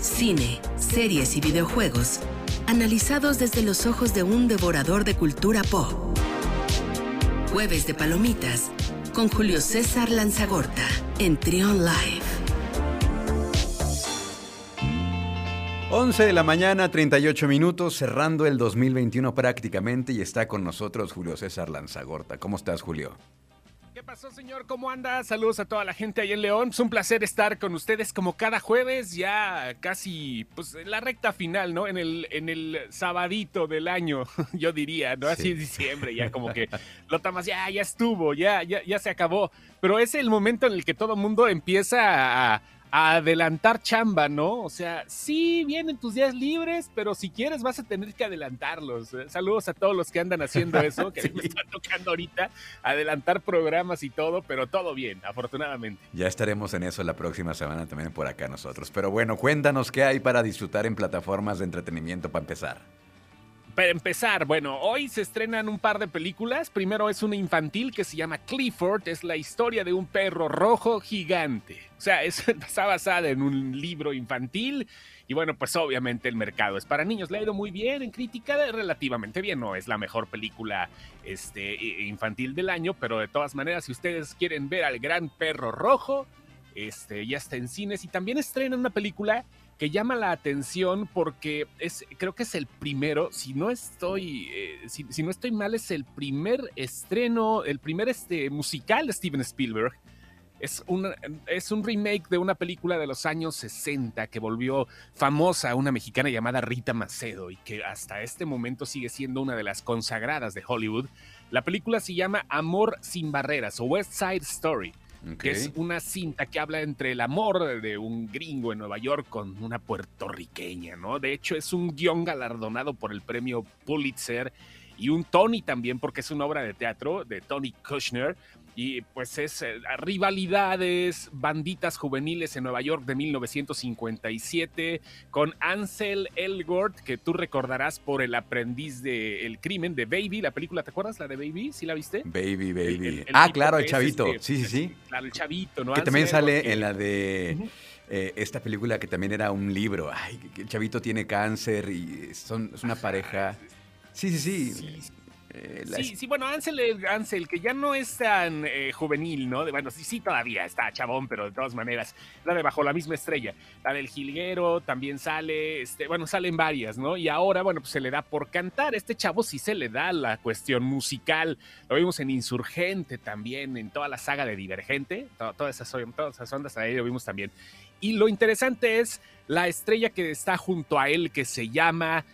cine, series y videojuegos, analizados desde los ojos de un devorador de cultura pop. Jueves de Palomitas, con Julio César Lanzagorta, en Trion Live. 11 de la mañana, 38 minutos, cerrando el 2021 prácticamente, y está con nosotros Julio César Lanzagorta. ¿Cómo estás, Julio? ¿Qué pasó, señor? ¿Cómo anda? Saludos a toda la gente ahí en León. Es un placer estar con ustedes como cada jueves, ya casi pues en la recta final, ¿no? En el sabadito del año, yo diría, ¿no? Así sí. Diciembre, ya como que lo tamas, ya estuvo, ya se acabó. Pero es el momento en el que todo mundo empieza a adelantar chamba, ¿no? O sea, sí vienen tus días libres, pero si quieres vas a tener que adelantarlos. Saludos a todos los que andan haciendo eso, que sí. Me están tocando ahorita, adelantar programas y todo, pero todo bien, afortunadamente. Ya estaremos en eso la próxima semana también por acá nosotros. Pero bueno, cuéntanos qué hay para disfrutar en plataformas de entretenimiento para empezar. Para empezar, bueno, hoy se estrenan un par de películas. Primero es una infantil que se llama Clifford. Es la historia de un perro rojo gigante. O sea, está basada en un libro infantil. Y bueno, pues obviamente el mercado es para niños. Le ha ido muy bien en crítica, relativamente bien. No es la mejor película infantil del año, pero de todas maneras, si ustedes quieren ver al gran perro rojo, ya está en cines. Y también estrenan una película que llama la atención porque creo que es el primero, si no estoy mal, es el primer estreno, el primer musical de Steven Spielberg. Es un remake de una película de los años 60 que volvió famosa a una mexicana llamada Rita Macedo y que hasta este momento sigue siendo una de las consagradas de Hollywood. La película se llama Amor sin Barreras o West Side Story. Okay. Que es una cinta que habla entre el amor de un gringo en Nueva York con una puertorriqueña, ¿no? De hecho, es un guión galardonado por el premio Pulitzer y un Tony también, porque es una obra de teatro de Tony Kushner. Y pues es rivalidades, banditas juveniles en Nueva York de 1957 con Ansel Elgort, que tú recordarás por El aprendiz del crimen de Baby, la película, ¿te acuerdas? La de Baby, ¿sí la viste? Baby. El claro, el chavito, sí. Claro, el chavito, ¿no? Que Ansel también sale en la de esta película que también era un libro. Ay, el chavito tiene cáncer y es una pareja. Sí. Bueno, Ansel, que ya no es tan juvenil, ¿no? Bueno, sí, todavía está chabón, pero de todas maneras, la de Bajo la misma estrella, la del jilguero, también sale, salen varias, ¿no? Y ahora, bueno, pues se le da por cantar, este chavo sí se le da la cuestión musical, lo vimos en Insurgente también, en toda la saga de Divergente, todas esas ondas ahí lo vimos también. Y lo interesante es la estrella que está junto a él, que se llama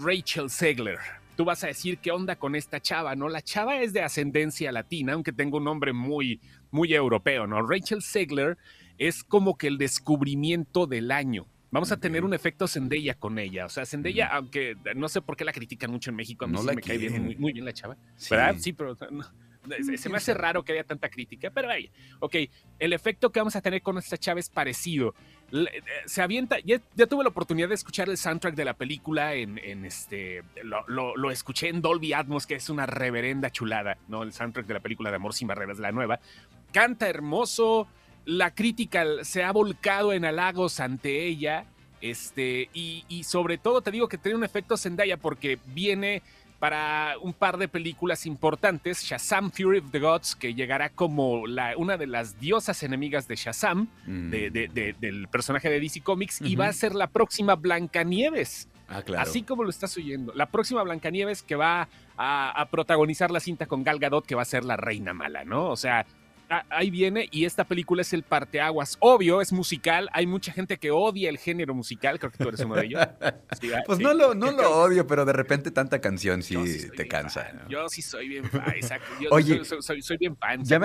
Rachel Zegler. Tú vas a decir qué onda con esta chava, ¿no? La chava es de ascendencia latina, aunque tenga un nombre muy, muy europeo, ¿no? Rachel Zegler es como que el descubrimiento del año. Vamos a tener un efecto Zendaya con ella. O sea, Zendaya, aunque no sé por qué la critican mucho en México, a mí no sí me cae bien, muy, muy bien la chava, sí. ¿Verdad? Sí, pero no, se me hace raro que haya tanta crítica, pero vaya. Ok, el efecto que vamos a tener con esta chava es parecido. Se avienta, ya tuve la oportunidad de escuchar el soundtrack de la película lo escuché en Dolby Atmos, que es una reverenda chulada, ¿no? El soundtrack de la película de Amor sin Barreras, la nueva, canta hermoso, la crítica se ha volcado en halagos ante ella, y sobre todo te digo que tiene un efecto Zendaya porque viene para un par de películas importantes, Shazam Fury of the Gods, que llegará como una de las diosas enemigas de Shazam, del personaje de DC Comics, y va a ser la próxima Blancanieves. Ah, claro. Así como lo estás oyendo. La próxima Blancanieves que va a protagonizar la cinta con Gal Gadot, que va a ser la reina mala, ¿no? O sea, ahí viene, y esta película es el parteaguas. Obvio, es musical. Hay mucha gente que odia el género musical. Creo que tú eres uno de ellos. Sí, pues sí. No lo odio, pero de repente tanta canción sí te cansa, ¿no? Yo sí soy bien fan, exacto. Oye, soy bien fan. Ya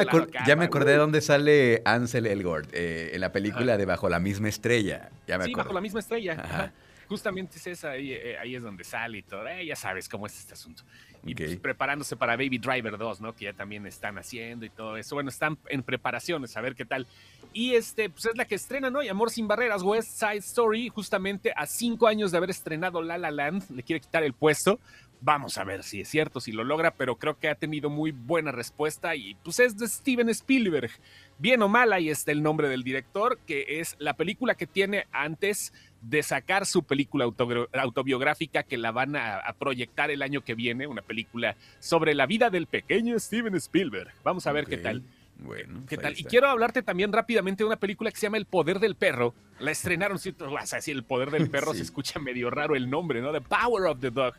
me acordé de dónde sale Ansel Elgort, en la película de Bajo la misma estrella. Bajo la misma estrella. Ajá. Justamente es esa, ahí es donde sale y todo. Ya sabes cómo es este asunto. Y pues, preparándose para Baby Driver 2, ¿no? Que ya también están haciendo y todo eso. Bueno, están en preparaciones, a ver qué tal. Y pues es la que estrena, ¿no? Y Amor sin Barreras, West Side Story, justamente a 5 años de haber estrenado La La Land, le quiere quitar el puesto. Vamos a ver si es cierto, si lo logra, pero creo que ha tenido muy buena respuesta y pues es de Steven Spielberg. Bien o mal, ahí está el nombre del director, que es la película que tiene antes de sacar su película autobiográfica que la van a proyectar el año que viene, una película sobre la vida del pequeño Steven Spielberg. Vamos a ver qué tal. Bueno, ¿qué tal? Y quiero hablarte también rápidamente de una película que se llama El Poder del Perro. La estrenaron, ¿sí? O sea, sí, El Poder del Perro sí. Se escucha medio raro el nombre, ¿no? The Power of the Dog.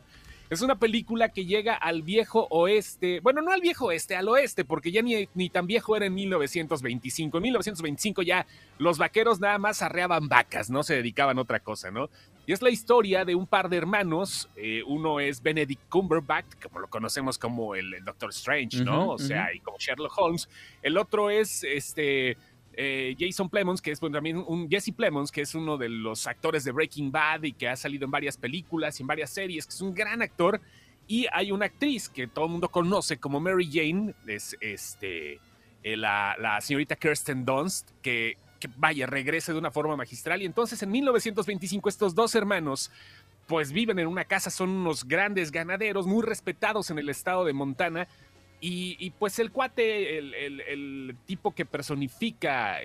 Es una película que llega al viejo oeste, bueno, no al viejo oeste, al oeste, porque ya ni tan viejo era en 1925. En 1925 ya los vaqueros nada más arreaban vacas, no se dedicaban a otra cosa, ¿no? Y es la historia de un par de hermanos, uno es Benedict Cumberbatch, como lo conocemos como el Doctor Strange, ¿no? O sea, y como Sherlock Holmes. El otro es Jason Plemons, que es también Jesse Plemons, que es uno de los actores de Breaking Bad y que ha salido en varias películas y en varias series, que es un gran actor. Y hay una actriz que todo el mundo conoce como Mary Jane, es la señorita Kirsten Dunst, que vaya, regrese de una forma magistral. Y entonces en 1925 estos dos hermanos pues viven en una casa, son unos grandes ganaderos muy respetados en el estado de Montana. Y pues el cuate, el tipo que personifica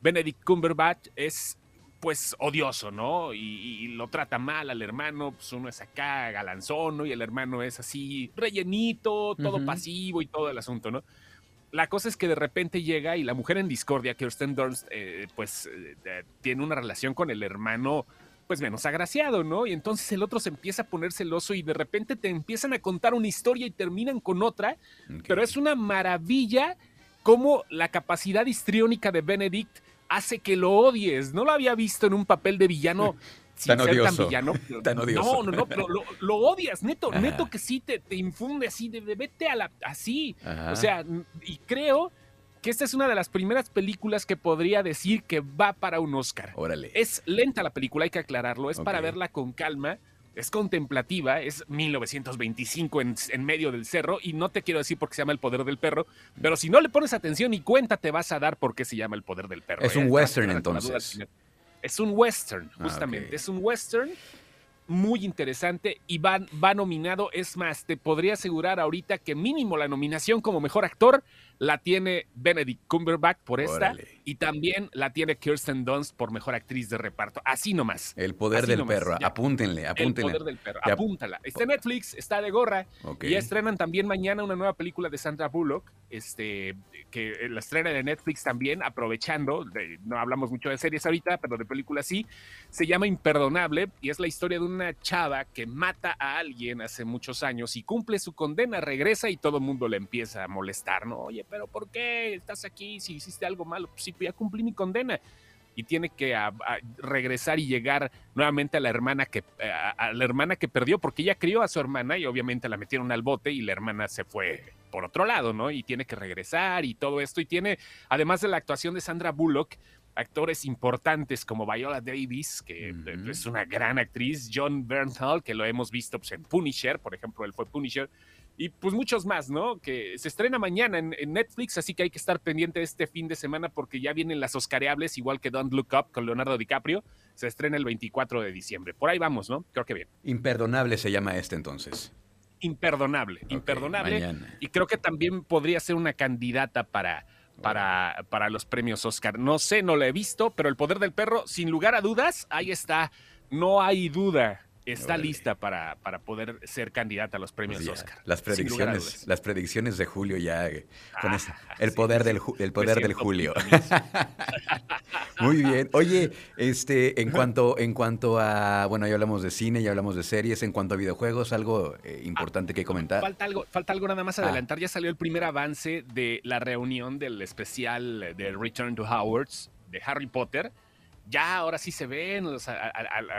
Benedict Cumberbatch es pues odioso, ¿no? Y lo trata mal al hermano, pues uno es acá galanzón, ¿no? Y el hermano es así rellenito, todo pasivo y todo el asunto, ¿no? La cosa es que de repente llega y la mujer en discordia, Kirsten Dunst, tiene una relación con el hermano pues menos agraciado, ¿no? Y entonces el otro se empieza a poner celoso y de repente te empiezan a contar una historia y terminan con otra, pero es una maravilla cómo la capacidad histriónica de Benedict hace que lo odies. No lo había visto en un papel de villano sin ser tan villano. Tan odioso. No, pero lo odias, neto que sí te infunde así, de vete a la... así. Ajá. O sea, y creo que esta es una de las primeras películas que podría decir que va para un Oscar. Órale. Es lenta la película, hay que aclararlo, es para verla con calma, es contemplativa, es 1925 en medio del cerro, y no te quiero decir por qué se llama El Poder del Perro, pero si no le pones atención y cuenta te vas a dar por qué se llama El Poder del Perro. Es un western, entonces. Es un western, justamente, es un western muy interesante y va nominado. Es más, te podría asegurar ahorita que mínimo la nominación como mejor actor la tiene Benedict Cumberbatch por esta. Órale. Y también la tiene Kirsten Dunst por mejor actriz de reparto, así nomás. El Poder así del nomás, Perro, ya. Apúntenle. El Poder del Perro, apúntala. Está en Netflix, está de gorra. Y ya estrenan también mañana una nueva película de Sandra Bullock, que la estrena de Netflix también, aprovechando, no hablamos mucho de series ahorita, pero de películas sí. Se llama Imperdonable y es la historia de una chava que mata a alguien hace muchos años y cumple su condena, regresa y todo el mundo le empieza a molestar, ¿no? Oye, ¿pero por qué estás aquí? Si hiciste algo malo, pues sí, ya cumplí mi condena. Y tiene que regresar y llegar nuevamente a la hermana que perdió, porque ella crió a su hermana y obviamente la metieron al bote y la hermana se fue por otro lado, ¿no? Y tiene que regresar y todo esto. Y tiene, además de la actuación de Sandra Bullock, actores importantes como Viola Davis, que es una gran actriz, John Bernthal, que lo hemos visto pues en Punisher, por ejemplo, él fue Punisher. Y pues muchos más, ¿no? Que se estrena mañana en Netflix, así que hay que estar pendiente este fin de semana porque ya vienen las oscareables, igual que Don't Look Up con Leonardo DiCaprio. Se estrena el 24 de diciembre. Por ahí vamos, ¿no? Creo que bien. Imperdonable se llama este entonces. Imperdonable, Imperdonable. Mañana. Y creo que también podría ser una candidata para los premios Oscar. No sé, no la he visto, pero El Poder del Perro, sin lugar a dudas, ahí está. No hay duda. Está lista para poder ser candidata a los premios Oscar. Las predicciones de Julio ya. Con el poder del Julio. Muy bien. Oye, en cuanto a... Bueno, ya hablamos de cine, ya hablamos de series. En cuanto a videojuegos, algo importante que comentar. Falta algo nada más adelantar. Ya salió el primer avance de la reunión del especial de Return to Hogwarts de Harry Potter. Ya ahora sí se ven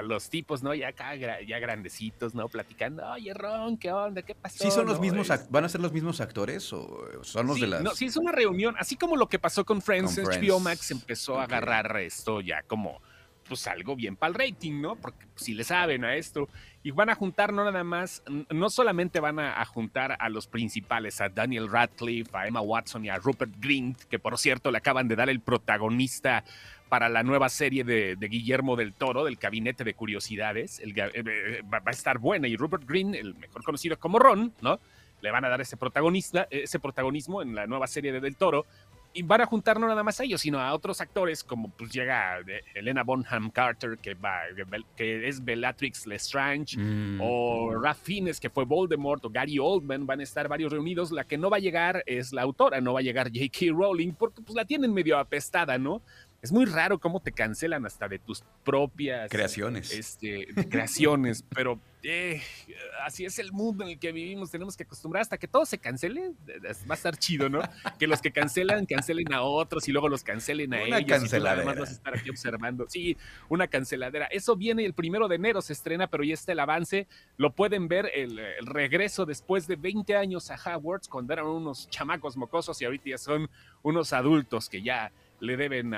los tipos, ¿no? Ya grandecitos, ¿no? Platicando, oye, Ron, ¿qué onda? ¿Qué pasó? ¿Sí son los mismos? ¿Van a ser los mismos actores o son los de las...? No, sí, es una reunión, así como lo que pasó con Friends. HBO Max empezó a agarrar esto ya como... pues algo bien para el rating, ¿no? Porque si le saben a esto. Y van a juntar no nada más, no solamente van a juntar a los principales, a Daniel Radcliffe, a Emma Watson y a Rupert Grint, que por cierto le acaban de dar el protagonista para la nueva serie de Guillermo del Toro, del Gabinete de Curiosidades. Va a estar buena, y Rupert Grint, el mejor conocido como Ron, ¿no? Le van a dar ese protagonismo en la nueva serie de Del Toro. Y van a juntar no nada más a ellos, sino a otros actores, como pues llega Helena Bonham Carter, que es Bellatrix Lestrange, o Ralph Fiennes, que fue Voldemort, o Gary Oldman. Van a estar varios reunidos. La que no va a llegar es la autora, no va a llegar J.K. Rowling, porque pues la tienen medio apestada, ¿no? Es muy raro cómo te cancelan hasta de tus propias creaciones. Creaciones, pero así es el mundo en el que vivimos. Tenemos que acostumbrar hasta que todo se cancele. Va a estar chido, ¿no? Que los que cancelan, cancelen a otros y luego los cancelen a ellos. Una canceladera. Y tú además vas a estar aquí observando. Sí, una canceladera. Eso viene el 1 de enero, se estrena, pero ya está el avance. Lo pueden ver, el regreso después de 20 años a Hogwarts, cuando eran unos chamacos mocosos y ahorita ya son unos adultos que ya le deben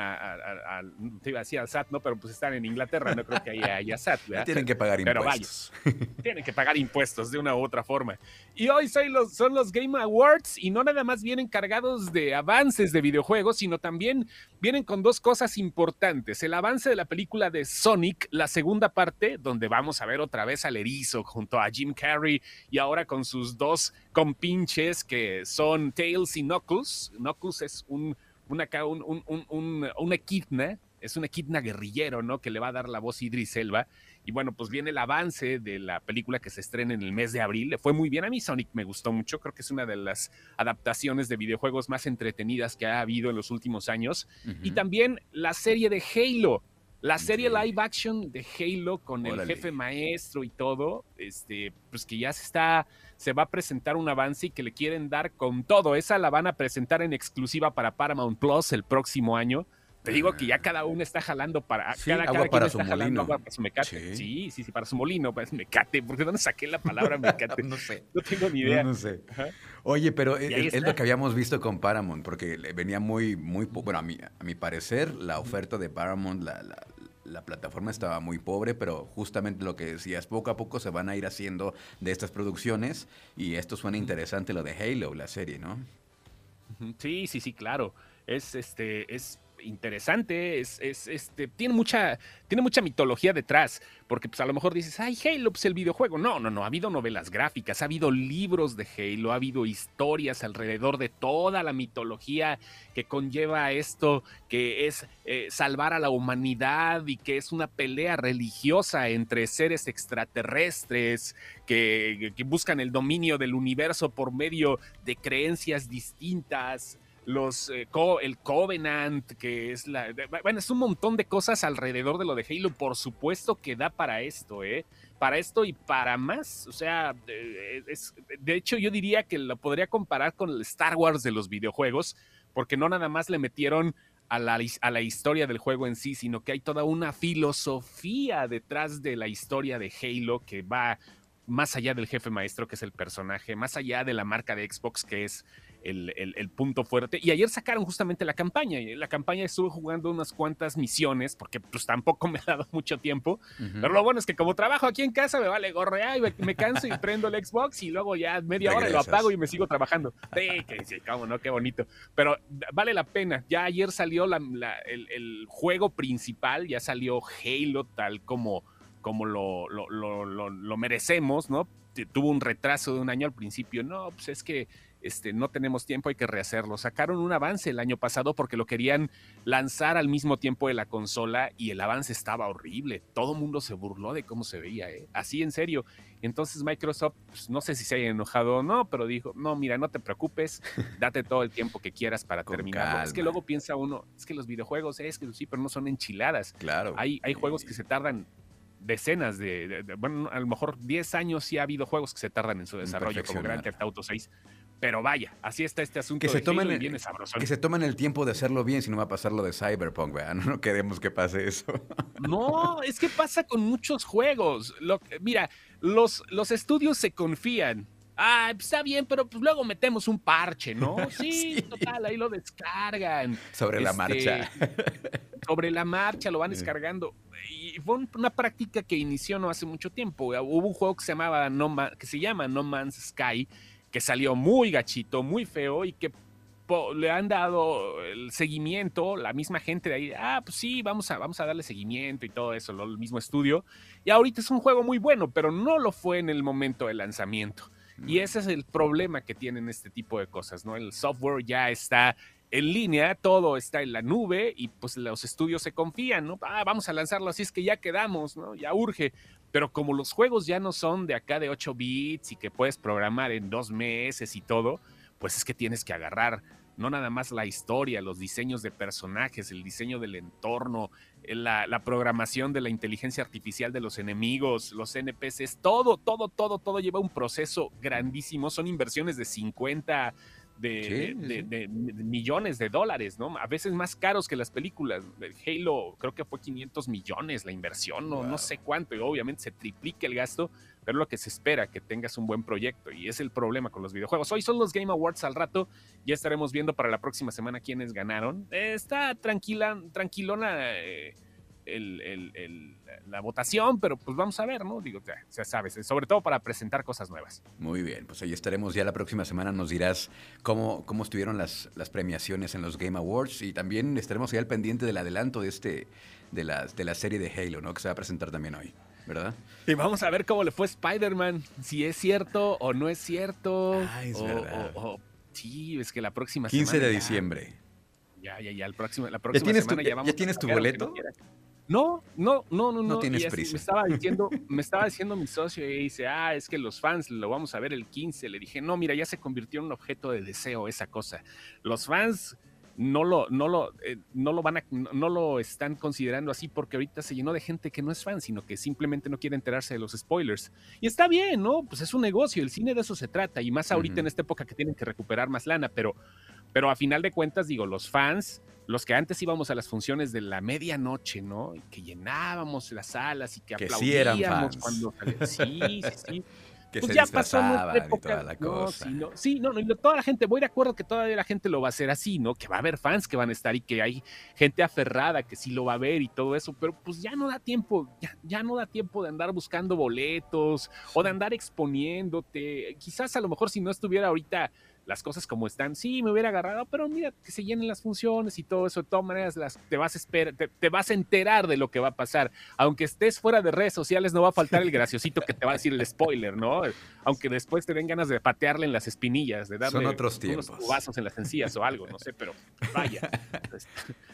te iba a decir al SAT, ¿no? Pero pues están en Inglaterra, no creo que haya SAT, ¿verdad? Tienen que pagar impuestos. Pero vaya, tienen que pagar impuestos de una u otra forma. Y hoy son los Game Awards, y no nada más vienen cargados de avances de videojuegos, sino también vienen con dos cosas importantes. El avance de la película de Sonic, la segunda parte, donde vamos a ver otra vez al erizo junto a Jim Carrey, y ahora con sus dos compinches que son Tails y Knuckles. Knuckles es una equidna, es un equidna guerrillero, ¿no? Que le va a dar la voz Idris Elba. Y bueno, pues viene el avance de la película que se estrena en el mes de abril. Le fue muy bien. A mí Sonic me gustó mucho. Creo que es una de las adaptaciones de videojuegos más entretenidas que ha habido en los últimos años. Uh-huh. Y también la serie de Halo. La serie live action de Halo con el jefe maestro y todo, pues que ya se va a presentar un avance y que le quieren dar con todo. Esa la van a presentar en exclusiva para Paramount Plus el próximo año. Te digo que ya cada uno está jalando para... Sí, cada quien está jalando agua para su mecate. Sí, para su molino, para su mecate. ¿Por qué no saqué la palabra mecate? No sé. No tengo ni idea. No sé. Ajá. Oye, pero es lo que habíamos visto con Paramount, porque venía muy bueno, a mi parecer, la oferta de Paramount, la plataforma estaba muy pobre, pero justamente lo que decías, poco a poco se van a ir haciendo de estas producciones, y esto suena interesante, lo de Halo, la serie, ¿no? Sí, claro. Es interesante, tiene mucha mitología detrás, porque pues a lo mejor dices, ay, Halo, pues el videojuego. No, ha habido novelas gráficas, ha habido libros de Halo, ha habido historias alrededor de toda la mitología que conlleva esto, que es salvar a la humanidad, y que es una pelea religiosa entre seres extraterrestres que buscan el dominio del universo por medio de creencias distintas. El Covenant, que es es un montón de cosas alrededor de lo de Halo. Por supuesto que da para esto, para esto y para más. O sea, de hecho yo diría que lo podría comparar con el Star Wars de los videojuegos, porque no nada más le metieron a la historia del juego en sí, sino que hay toda una filosofía detrás de la historia de Halo que va más allá del jefe maestro, que es el personaje, más allá de la marca de Xbox, que es el punto fuerte. Y ayer sacaron justamente la campaña. La campaña estuve jugando unas cuantas misiones, porque pues tampoco me ha dado mucho tiempo. Uh-huh. Pero lo bueno es que como trabajo aquí en casa, me vale gorrea y me canso y prendo el Xbox y luego ya media hora lo apago y me sigo trabajando. Sí, cómo no, qué bonito. Pero vale la pena. Ya ayer salió el juego principal, ya salió Halo tal como lo merecemos, ¿no? Tuvo un retraso de un año al principio. No, pues es que no tenemos tiempo, hay que rehacerlo. Sacaron un avance el año pasado porque lo querían lanzar al mismo tiempo de la consola y el avance estaba horrible. Todo el mundo se burló de cómo se veía, así en serio. Entonces Microsoft, pues, no sé si se haya enojado o no, pero dijo, no, mira, no te preocupes, date todo el tiempo que quieras para terminarlo. Es que luego piensa uno, es que los videojuegos, sí, pero no son enchiladas. Claro. Hay juegos que se tardan decenas bueno, a lo mejor 10 años sí ha habido juegos que se tardan en su desarrollo, como Grand Theft Auto 6. Pero vaya, así está este asunto que se toman el tiempo de hacerlo bien, si no va a pasar lo de Cyberpunk, ¿verdad? No queremos que pase eso. No, es que pasa con muchos juegos. Mira, los estudios se confían. ah, está bien, pero pues luego metemos un parche, ¿no? Sí, sí. Total, ahí lo descargan. Sobre la marcha. Sobre la marcha lo van descargando. Y fue una práctica que inició no hace mucho tiempo. Hubo un juego que se llamaba No Man's Sky, que salió muy gachito, muy feo, y que le han dado el seguimiento, la misma gente de ahí, ah, pues sí, vamos a darle seguimiento y todo eso, el mismo estudio. Y ahorita es un juego muy bueno, pero no lo fue en el momento del lanzamiento. Y ese es el problema que tienen este tipo de cosas, ¿no? El software ya está en línea, todo está en la nube y pues los estudios se confían, ¿no? Ah, vamos a lanzarlo, así es que ya quedamos, ¿no? Ya urge. Pero como los juegos ya no son de acá de 8 bits y que puedes programar en 2 meses y todo, pues es que tienes que agarrar no nada más la historia, los diseños de personajes, el diseño del entorno, la programación de la inteligencia artificial de los enemigos, los NPCs, todo lleva un proceso grandísimo. Son inversiones de 50, de millones de dólares, ¿no? A veces más caros que las películas. Halo, creo que fue 500 millones la inversión, no sé cuánto, y obviamente se triplica el gasto, pero lo que se espera, que tengas un buen proyecto, y es el problema con los videojuegos. Hoy son los Game Awards, al rato ya estaremos viendo para la próxima semana quiénes ganaron. Está tranquilona la votación, pero pues vamos a ver, ¿no? Digo, ya sabes, sobre todo para presentar cosas nuevas. Muy bien, pues ahí estaremos ya la próxima semana, nos dirás cómo estuvieron las premiaciones en los Game Awards, y también estaremos ya al pendiente del adelanto de la serie de Halo, ¿no? Que se va a presentar también hoy, ¿verdad? Y vamos a ver cómo le fue Spider-Man, si es cierto o no es cierto. Ah, es verdad. Sí, es que la próxima 15 semana... 15 de diciembre. Ya, la próxima semana ya vamos. ¿Ya tienes tu boleto? No. No tienes prisa. Me estaba diciendo mi socio y dice, es que los fans lo vamos a ver el 15. Le dije, no, mira, ya se convirtió en un objeto de deseo esa cosa. Los fans... No lo están considerando así porque ahorita se llenó de gente que no es fan, sino que simplemente no quiere enterarse de los spoilers. Y está bien, ¿no? Pues es un negocio, el cine de eso se trata, y más ahorita en esta época que tienen que recuperar más lana, pero a final de cuentas, digo, los fans, los que antes íbamos a las funciones de la medianoche, ¿no? Y que llenábamos las salas y que aplaudíamos sí fans. Cuando sí. Que pues se ya pasó nuestra época, toda la cosa. Toda la gente, voy de acuerdo que todavía la gente lo va a hacer así, ¿no? Que va a haber fans que van a estar y que hay gente aferrada que sí lo va a ver y todo eso, pero pues ya no da tiempo, ya no da tiempo de andar buscando boletos o de andar exponiéndote. Quizás a lo mejor si no estuviera ahorita las cosas como están, sí, me hubiera agarrado, pero mira, que se llenen las funciones y todo eso, de todas maneras te vas a enterar de lo que va a pasar, aunque estés fuera de redes sociales, no va a faltar el graciosito que te va a decir el spoiler, ¿no? Aunque después te den ganas de patearle en las espinillas, de darle unos cubazos en las encías o algo, no sé, pero vaya,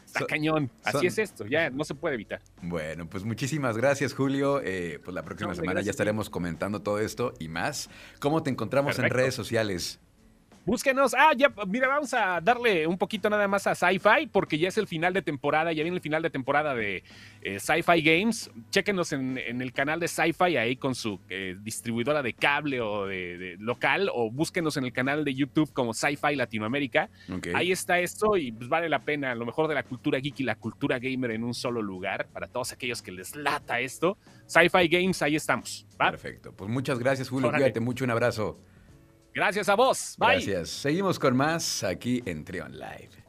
está cañón, así es esto, ya no se puede evitar. Bueno, pues muchísimas gracias, Julio, pues la próxima semana ya estaremos comentando todo esto y más. ¿Cómo te encontramos en redes sociales? Búsquenos, ya, mira, vamos a darle un poquito nada más a Sci-Fi, porque ya es el final de temporada, ya viene el final de temporada de Sci-Fi Games. Chéquenos en el canal de Sci-Fi, ahí con su distribuidora de cable o de local, o búsquenos en el canal de YouTube como Sci-Fi Latinoamérica. Okay. Ahí está esto y pues, vale la pena, lo mejor de la cultura geek y la cultura gamer en un solo lugar, para todos aquellos que les lata esto. Sci-Fi Games, ahí estamos. ¿Va? Perfecto, pues muchas gracias, Julio, cuídate mucho, un abrazo. Gracias a vos. Bye. Gracias. Seguimos con más aquí en Trion Live.